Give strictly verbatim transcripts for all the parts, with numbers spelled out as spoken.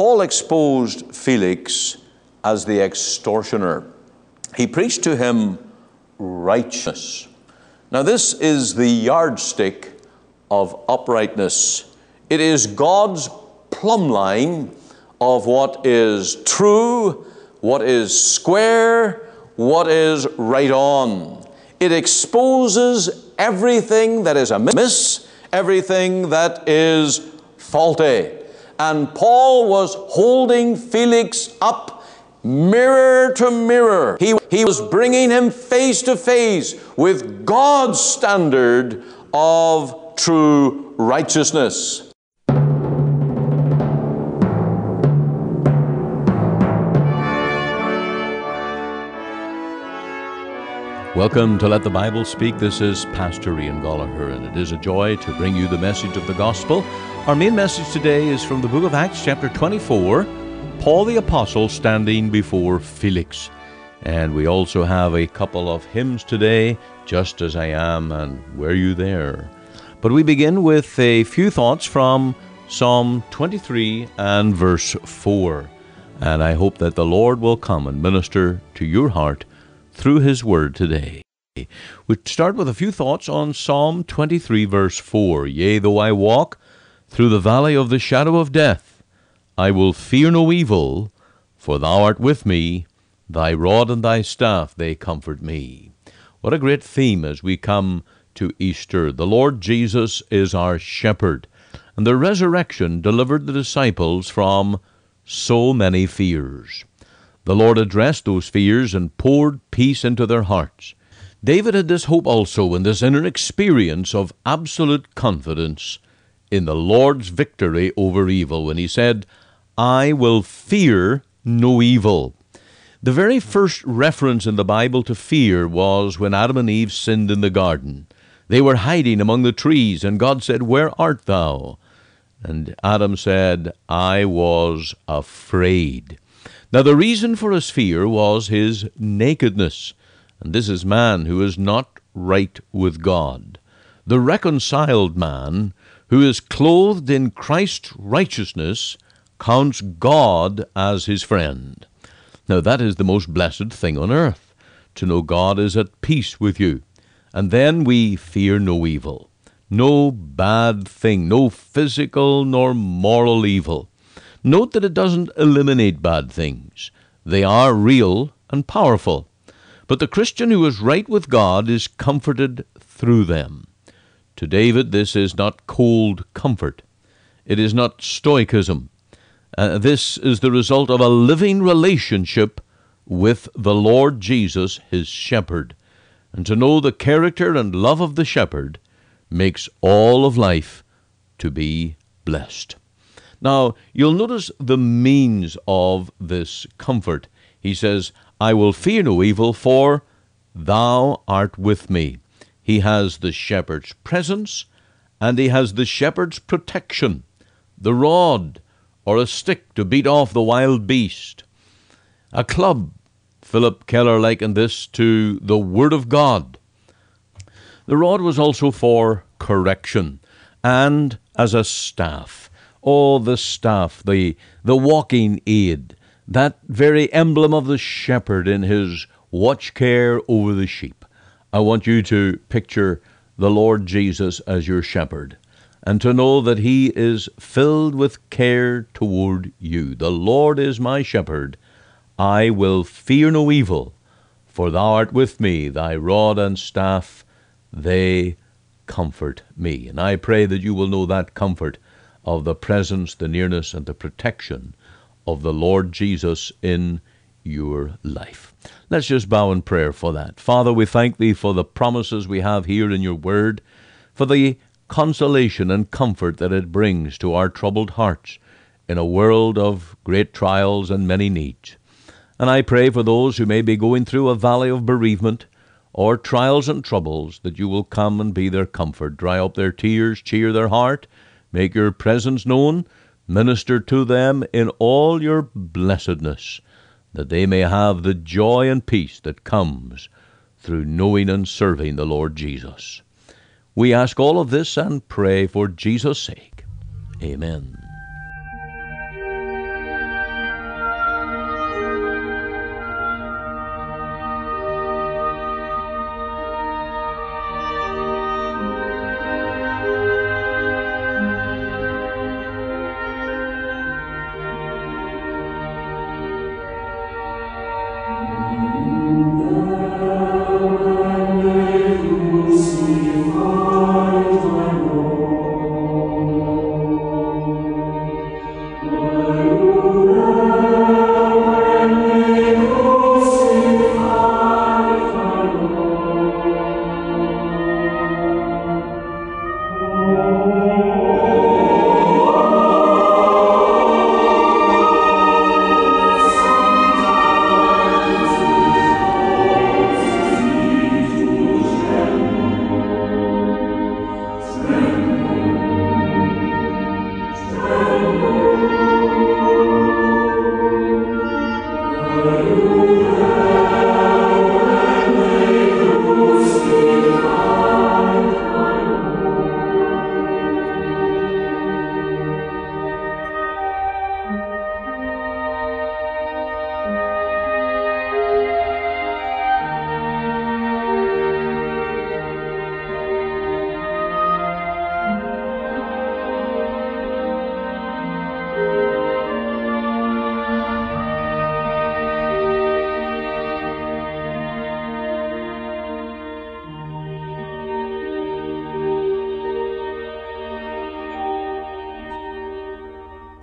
Paul exposed Felix as the extortioner. He preached to him righteousness. Now, this is the yardstick of uprightness. It is God's plumb line of what is true, what is square, what is right on. It exposes everything that is amiss, everything that is faulty. And Paul was holding Felix up mirror to mirror. He, he was bringing him face to face with God's standard of true righteousness. Welcome to Let the Bible Speak. This is Pastor Ian Goligher, and it is a joy to bring you the message of the gospel. Our main message today is from the book of Acts, chapter twenty-four, Paul the Apostle standing before Felix. And we also have a couple of hymns today, Just As I Am and Were You There? But we begin with a few thoughts from Psalm twenty-three and verse four. And I hope that the Lord will come and minister to your heart through His Word today. We start with a few thoughts on Psalm twenty-three, verse four. Yea, though I walk through the valley of the shadow of death, I will fear no evil, for Thou art with me, Thy rod and Thy staff, they comfort me. What a great theme as we come to Easter. The Lord Jesus is our shepherd, and the resurrection delivered the disciples from so many fears. The Lord addressed those fears and poured peace into their hearts. David had this hope also in this inner experience of absolute confidence in the Lord's victory over evil when he said, I will fear no evil. The very first reference in the Bible to fear was when Adam and Eve sinned in the garden. They were hiding among the trees, and God said, Where art thou? And Adam said, I was afraid. Now, the reason for his fear was his nakedness, and this is man who is not right with God. The reconciled man, who is clothed in Christ's righteousness, counts God as his friend. Now, that is the most blessed thing on earth, to know God is at peace with you, and then we fear no evil, no bad thing, no physical nor moral evil. Note that it doesn't eliminate bad things. They are real and powerful. But the Christian who is right with God is comforted through them. To David, this is not cold comfort. It is not stoicism. Uh, this is the result of a living relationship with the Lord Jesus, his shepherd. And to know the character and love of the shepherd makes all of life to be blessed. Now, you'll notice the means of this comfort. He says, I will fear no evil, for thou art with me. He has the shepherd's presence, and he has the shepherd's protection, the rod or a stick to beat off the wild beast, a club. Philip Keller likened this to the Word of God. The rod was also for correction, and as a staff. Oh, the staff, the, the walking aid, that very emblem of the shepherd in his watch care over the sheep. I want you to picture the Lord Jesus as your shepherd and to know that he is filled with care toward you. The Lord is my shepherd. I will fear no evil, for thou art with me. Thy rod and staff, they comfort me. And I pray that you will know that comfort of the presence, the nearness, and the protection of the Lord Jesus in your life. Let's just bow in prayer for that. Father, we thank Thee for the promises we have here in Your Word, for the consolation and comfort that it brings to our troubled hearts in a world of great trials and many needs. And I pray for those who may be going through a valley of bereavement or trials and troubles, that You will come and be their comfort, dry up their tears, cheer their heart, make your presence known, minister to them in all your blessedness, that they may have the joy and peace that comes through knowing and serving the Lord Jesus. We ask all of this and pray for Jesus' sake. Amen.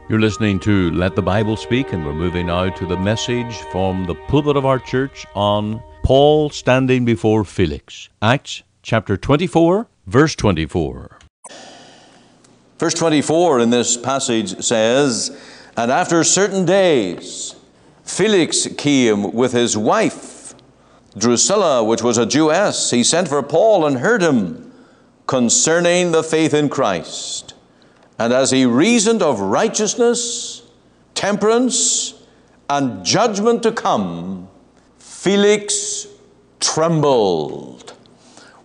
You're listening to Let the Bible Speak, and we're moving now to the message from the pulpit of our church on Paul standing before Felix. Acts chapter twenty-four, verse twenty-four. Verse twenty-four in this passage says, "And after certain days, Felix came with his wife, Drusilla, which was a Jewess. He sent for Paul and heard him concerning the faith in Christ. And as he reasoned of righteousness, temperance, and judgment to come, Felix trembled."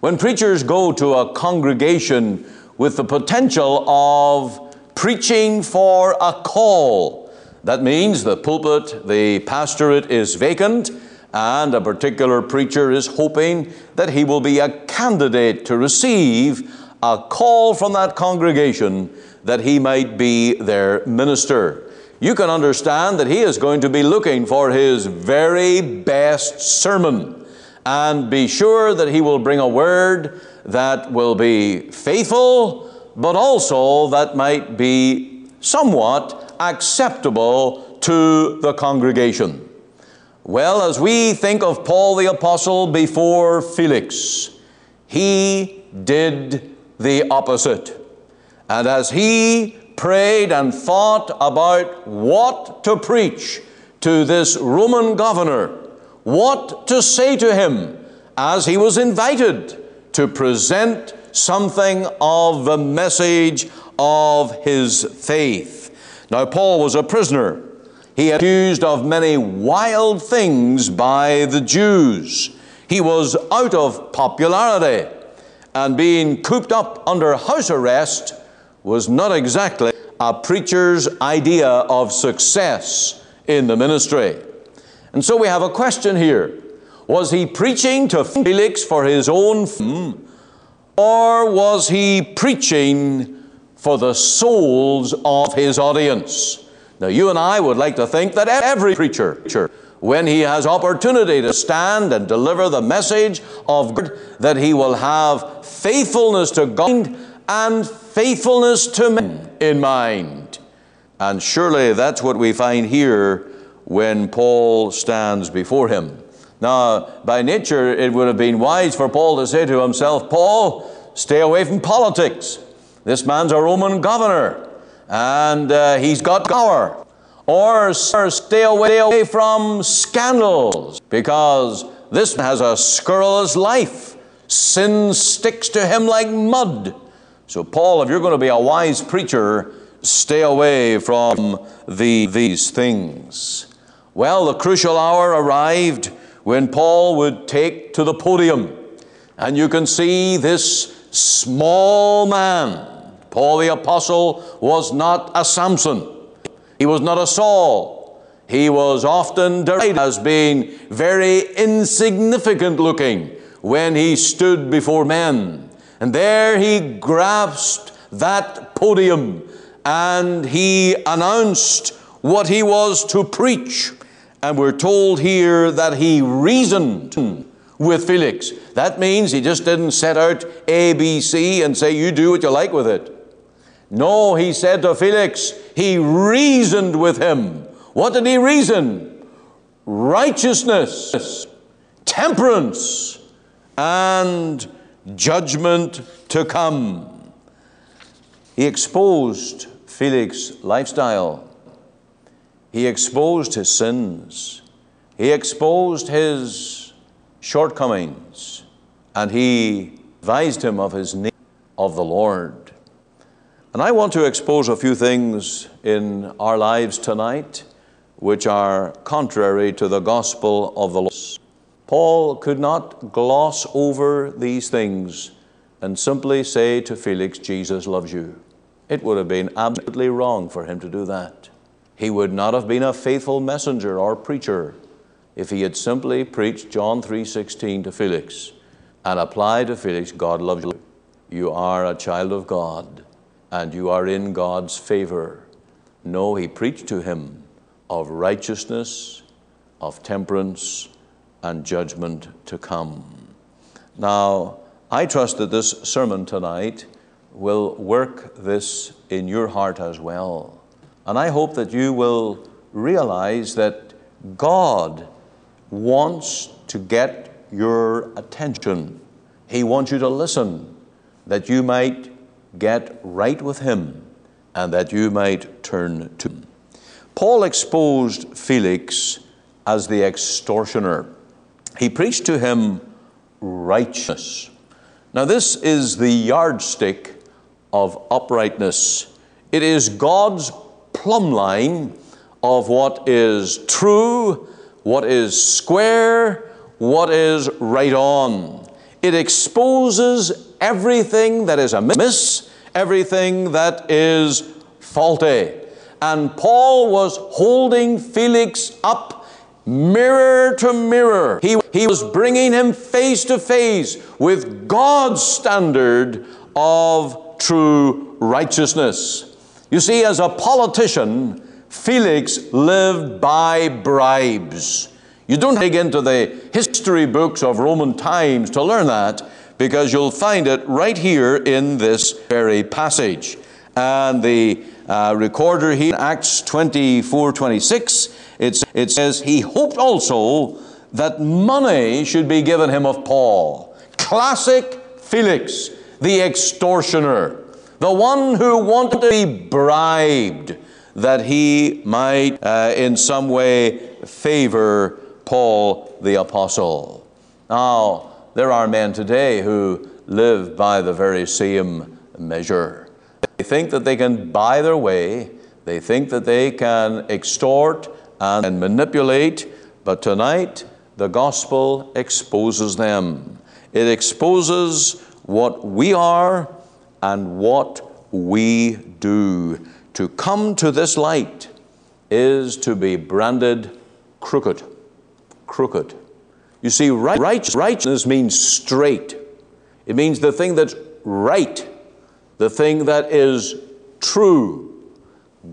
When preachers go to a congregation with the potential of preaching for a call, that means the pulpit, the pastorate is vacant, and a particular preacher is hoping that he will be a candidate to receive a call from that congregation that he might be their minister. You can understand that he is going to be looking for his very best sermon, and be sure that he will bring a word that will be faithful, but also that might be somewhat acceptable to the congregation. Well, as we think of Paul the Apostle before Felix, he did the opposite. And as he prayed and thought about what to preach to this Roman governor, what to say to him, as he was invited to present something of the message of his faith. Now, Paul was a prisoner. He was accused of many wild things by the Jews. He was out of popularity, and being cooped up under house arrest was not exactly a preacher's idea of success in the ministry. And so we have a question here. Was he preaching to Felix for his own fame, or was he preaching for the souls of his audience? Now, you and I would like to think that every preacher, when he has opportunity to stand and deliver the message of God, that he will have faithfulness to God and faithfulness to men in mind. And surely that's what we find here when Paul stands before him. Now, by nature, it would have been wise for Paul to say to himself, "Paul, stay away from politics. This man's a Roman governor, and uh, he's got power. Or, sir, stay away from scandals, because this man has a scurrilous life. Sin sticks to him like mud." So, Paul, if you're going to be a wise preacher, stay away from the, these things. Well, the crucial hour arrived when Paul would take to the podium. And you can see this small man. Paul the Apostle was not a Samson. He was not a Saul. He was often derided as being very insignificant looking when he stood before men. And there he grasped that podium, and he announced what he was to preach. And we're told here that he reasoned with Felix. That means he just didn't set out A, B, C and say, "You do what you like with it." No, he said to Felix, he reasoned with him. What did he reason? Righteousness, temperance, and judgment to come. He exposed Felix's lifestyle. He exposed his sins. He exposed his shortcomings. And he advised him of his need of the Lord. And I want to expose a few things in our lives tonight which are contrary to the gospel of the Lord. Paul could not gloss over these things and simply say to Felix, "Jesus loves you." It would have been absolutely wrong for him to do that. He would not have been a faithful messenger or preacher if he had simply preached John three sixteen to Felix and applied to Felix, "God loves you. You are a child of God, and you are in God's favor." No, he preached to him of righteousness, of temperance, and judgment to come. Now, I trust that this sermon tonight will work this in your heart as well. And I hope that you will realize that God wants to get your attention. He wants you to listen, that you might get right with Him and that you might turn to Him. Paul exposed Felix as the extortioner. He preached to him righteousness. Now, this is the yardstick of uprightness. It is God's plumb line of what is true, what is square, what is right on. It exposes everything that is amiss, everything that is faulty. And Paul was holding Felix up mirror to mirror. He, he was bringing him face to face with God's standard of true righteousness. You see, as a politician, Felix lived by bribes. You don't dig into the history books of Roman times to learn that, because you'll find it right here in this very passage. And the uh, recorder here, Acts twenty-four twenty-six, it, it says, "He hoped also that money should be given him of Paul." Classic Felix, the extortioner, the one who wanted to be bribed, that he might uh, in some way favor Paul the Apostle. Now, there are men today who live by the very same measure. They think that they can buy their way. They think that they can extort and, and manipulate. But tonight, the gospel exposes them. It exposes what we are and what we do. To come to this light is to be branded crooked. Crooked. You see, right, right, righteousness means straight. It means the thing that's right, the thing that is true,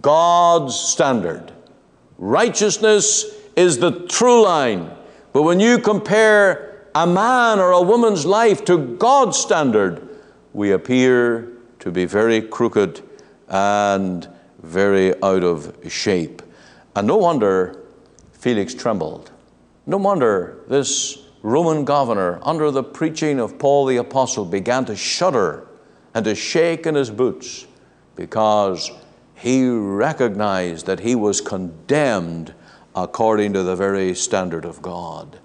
God's standard. Righteousness is the true line. But when you compare a man or a woman's life to God's standard, we appear to be very crooked and very out of shape. And no wonder Felix trembled. No wonder this Roman governor, under the preaching of Paul the Apostle, began to shudder and to shake in his boots, because he recognized that he was condemned according to the very standard of God.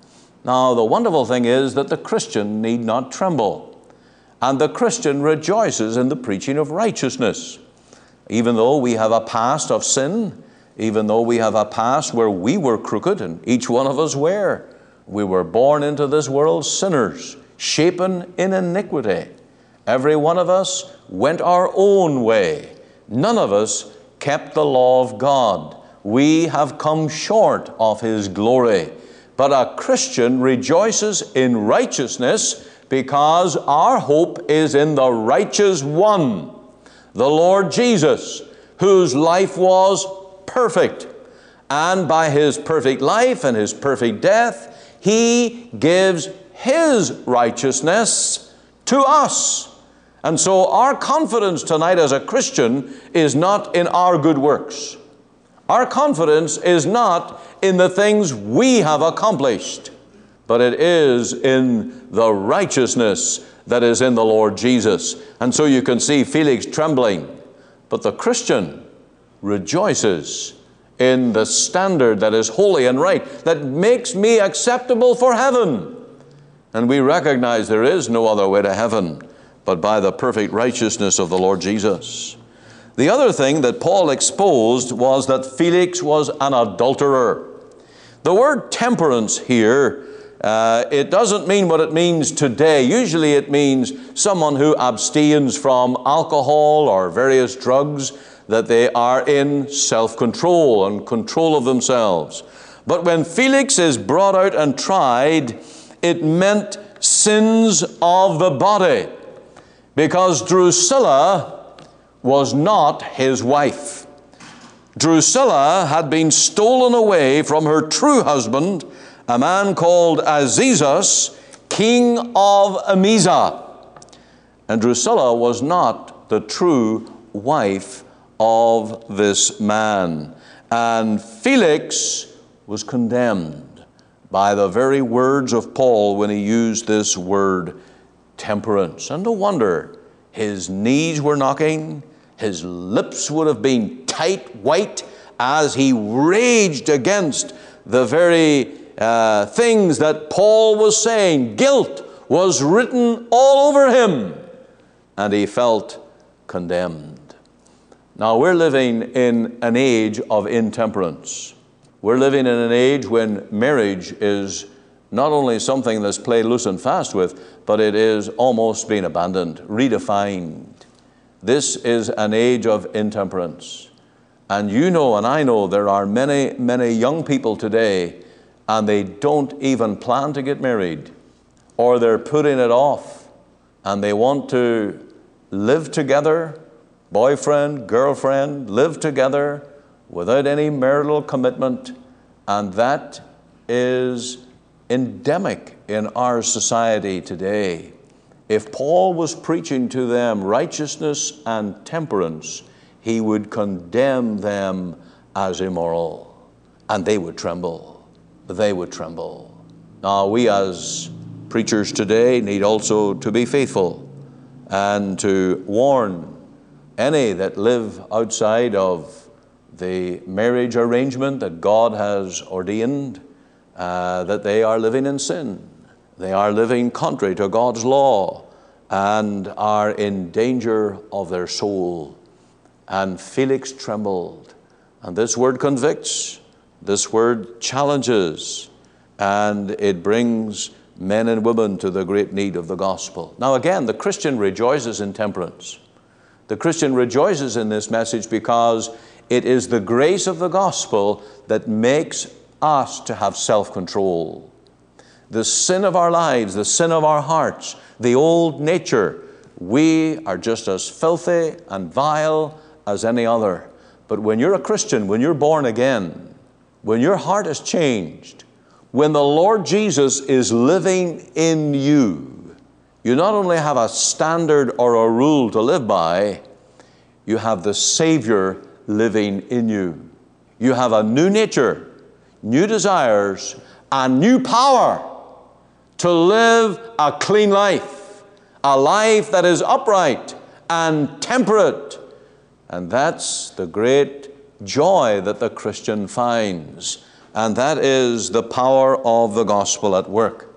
Now, the wonderful thing is that the Christian need not tremble, and the Christian rejoices in the preaching of righteousness. Even though we have a past of sin, even though we have a past where we were crooked, and each one of us were, we were born into this world sinners, shapen in iniquity. Every one of us went our own way. None of us kept the law of God. We have come short of His glory. But a Christian rejoices in righteousness, because our hope is in the righteous one, the Lord Jesus, whose life was perfect. And by His perfect life and His perfect death, He gives His righteousness to us. And so our confidence tonight as a Christian is not in our good works. Our confidence is not in the things we have accomplished, but it is in the righteousness that is in the Lord Jesus. And so you can see Felix trembling. But the Christian rejoices in the standard that is holy and right, that makes me acceptable for heaven. And we recognize there is no other way to heaven but by the perfect righteousness of the Lord Jesus. The other thing that Paul exposed was that Felix was an adulterer. The word temperance here, Uh, it doesn't mean what it means today. Usually it means someone who abstains from alcohol or various drugs, that they are in self-control and control of themselves. But when Felix is brought out and tried, it meant sins of the body, because Drusilla was not his wife. Drusilla had been stolen away from her true husband, a man called Azizus, king of Emesa. And Drusilla was not the true wife of this man. And Felix was condemned by the very words of Paul when he used this word temperance. And no wonder his knees were knocking, his lips would have been tight white as he raged against the very uh, things that Paul was saying. Guilt was written all over him, and he felt condemned. Now, we're living in an age of intemperance. We're living in an age when marriage is not only something that's played loose and fast with, but it is almost being abandoned, redefined. This is an age of intemperance. And you know and I know there are many, many young people today, and they don't even plan to get married, or they're putting it off, and they want to live together, boyfriend, girlfriend, live together without any marital commitment, and that is endemic in our society today. If Paul was preaching to them righteousness and temperance, he would condemn them as immoral, and they would tremble. They would tremble. Now, we as preachers today need also to be faithful and to warn any that live outside of the marriage arrangement that God has ordained, uh, that they are living in sin. They are living contrary to God's law and are in danger of their soul. And Felix trembled. And this word convicts. This word challenges. And it brings men and women to the great need of the gospel. Now again, the Christian rejoices in temperance. The Christian rejoices in this message because it is the grace of the gospel that makes us to have self-control. The sin of our lives, the sin of our hearts, the old nature, we are just as filthy and vile as any other. But when you're a Christian, when you're born again, when your heart is changed, when the Lord Jesus is living in you, you not only have a standard or a rule to live by, you have the Savior living in you. You have a new nature, new desires, and new power to live a clean life, a life that is upright and temperate. And that's the great joy that the Christian finds. And that is the power of the gospel at work.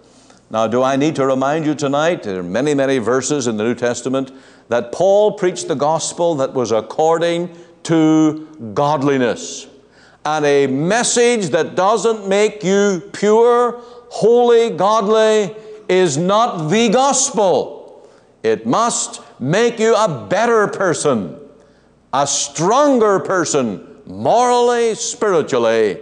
Now, do I need to remind you tonight, there are many, many verses in the New Testament, that Paul preached the gospel that was according to godliness. And a message that doesn't make you pure, holy, godly is not the gospel. It must make you a better person, a stronger person, morally, spiritually,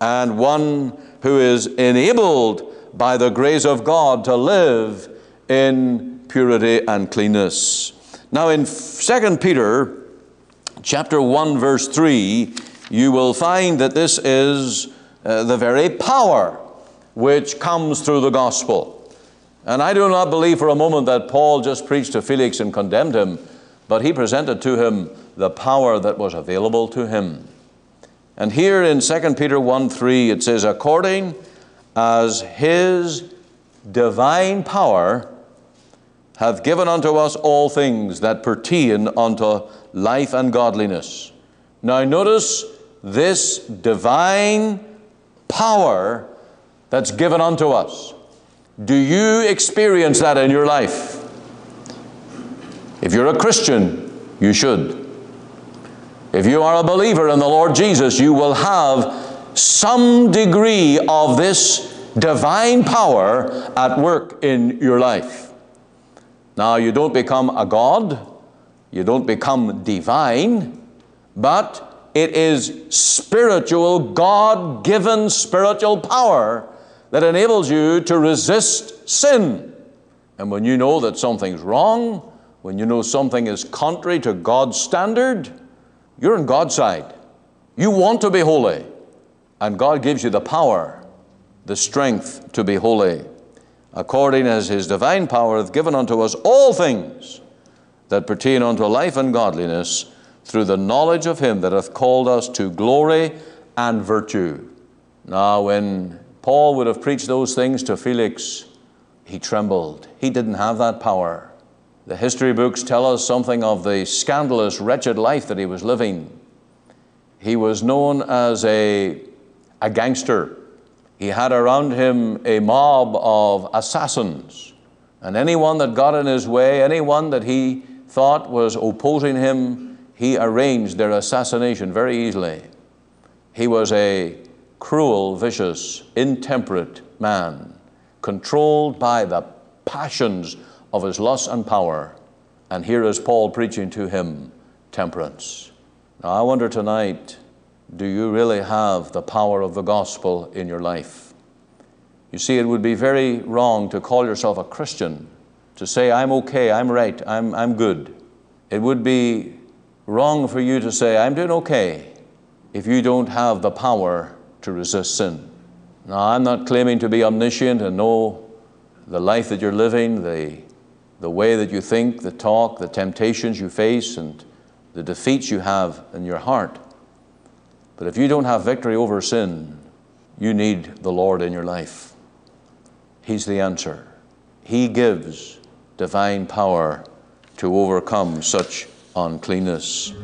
and one who is enabled by the grace of God to live in purity and cleanness. Now in Second Peter chapter one verse three, you will find that this is uh, the very power which comes through the gospel. And I do not believe for a moment that Paul just preached to Felix and condemned him, but he presented to him the power that was available to him. And here in Second Peter one three, it says, according as his divine power hath given unto us all things that pertain unto life and godliness. Now notice this divine power that's given unto us. Do you experience that in your life? If you're a Christian, you should. If you are a believer in the Lord Jesus, you will have some degree of this divine power at work in your life. Now, you don't become a god, you don't become divine, but it is spiritual, God-given spiritual power that enables you to resist sin. And when you know that something's wrong, when you know something is contrary to God's standard, you're on God's side. You want to be holy. And God gives you the power, the strength to be holy, according as his divine power hath given unto us all things that pertain unto life and godliness through the knowledge of him that hath called us to glory and virtue. Now, when Paul would have preached those things to Felix, he trembled. He didn't have that power. The history books tell us something of the scandalous, wretched life that he was living. He was known as a, a gangster. He had around him a mob of assassins. And anyone that got in his way, anyone that he thought was opposing him, he arranged their assassination very easily. He was a cruel, vicious, intemperate man, controlled by the passions of his lust and power. And here is Paul preaching to him temperance. Now, I wonder tonight, do you really have the power of the gospel in your life? You see, it would be very wrong to call yourself a Christian, to say, I'm okay, I'm right, I'm, I'm good. It would be wrong for you to say, I'm doing okay, if you don't have the power to resist sin. Now, I'm not claiming to be omniscient and know the life that you're living, the, the way that you think, the talk, the temptations you face, and the defeats you have in your heart. But if you don't have victory over sin, you need the Lord in your life. He's the answer. He gives divine power to overcome such uncleanness.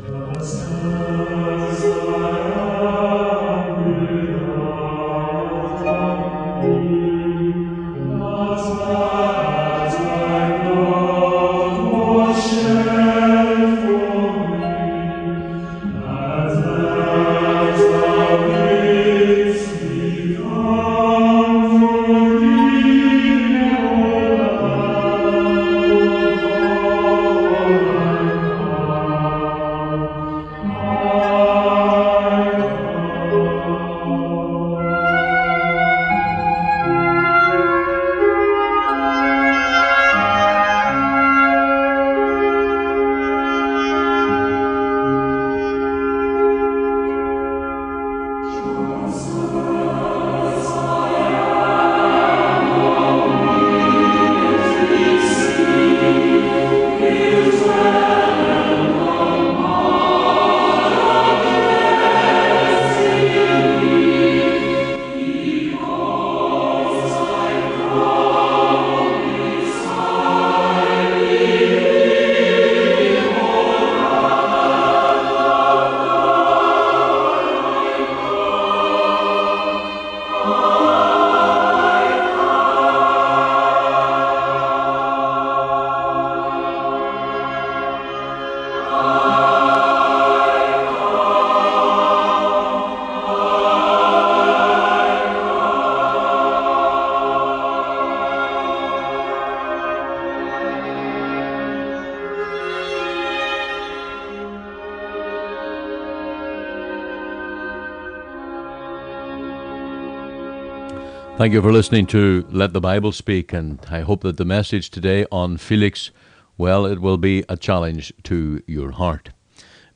Thank you for listening to Let the Bible Speak, and I hope that the message today on Felix, well, it will be a challenge to your heart.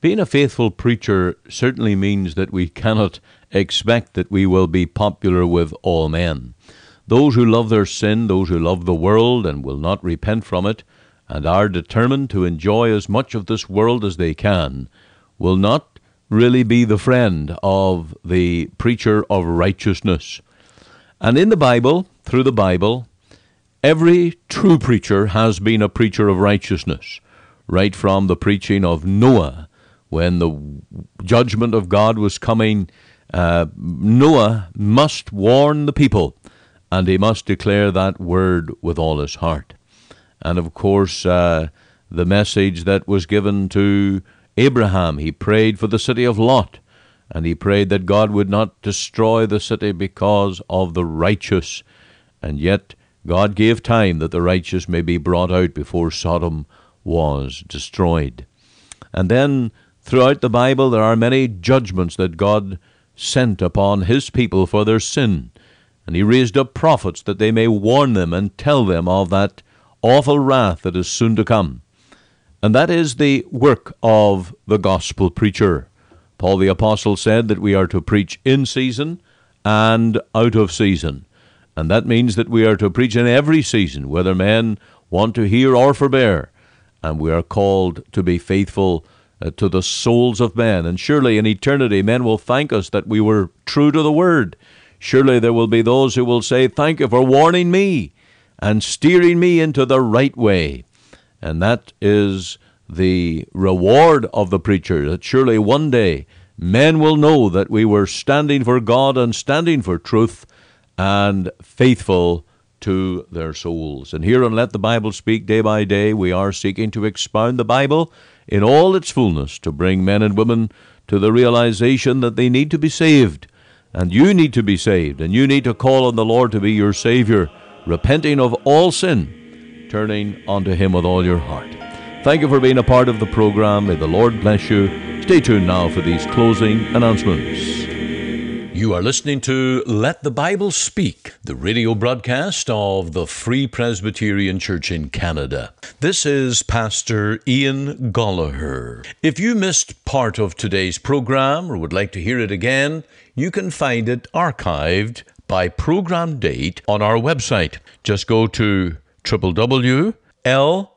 Being a faithful preacher certainly means that we cannot expect that we will be popular with all men. Those who love their sin, those who love the world and will not repent from it, and are determined to enjoy as much of this world as they can, will not really be the friend of the preacher of righteousness. And in the Bible, through the Bible, every true preacher has been a preacher of righteousness, right from the preaching of Noah. When the judgment of God was coming, uh, Noah must warn the people, and he must declare that word with all his heart. And of course, uh, the message that was given to Abraham, he prayed for the city of Lot. And he prayed that God would not destroy the city because of the righteous. And yet God gave time that the righteous may be brought out before Sodom was destroyed. And then throughout the Bible there are many judgments that God sent upon his people for their sin. And he raised up prophets that they may warn them and tell them of that awful wrath that is soon to come. And that is the work of the gospel preacher. Paul the Apostle said that we are to preach in season and out of season. And that means that we are to preach in every season, whether men want to hear or forbear. And we are called to be faithful uh, to the souls of men. And surely in eternity men will thank us that we were true to the word. Surely there will be those who will say, thank you for warning me and steering me into the right way. And that is the reward of the preacher, that surely one day men will know that we were standing for God and standing for truth and faithful to their souls. And here on Let the Bible Speak, day by day, we are seeking to expound the Bible in all its fullness to bring men and women to the realization that they need to be saved, and you need to be saved, and you need to call on the Lord to be your Savior, repenting of all sin, turning unto Him with all your heart. Thank you for being a part of the program. May the Lord bless you. Stay tuned now for these closing announcements. You are listening to Let the Bible Speak, the radio broadcast of the Free Presbyterian Church in Canada. This is Pastor Ian Goligher. If you missed part of today's program or would like to hear it again, you can find it archived by program date on our website. Just go to w w w dot l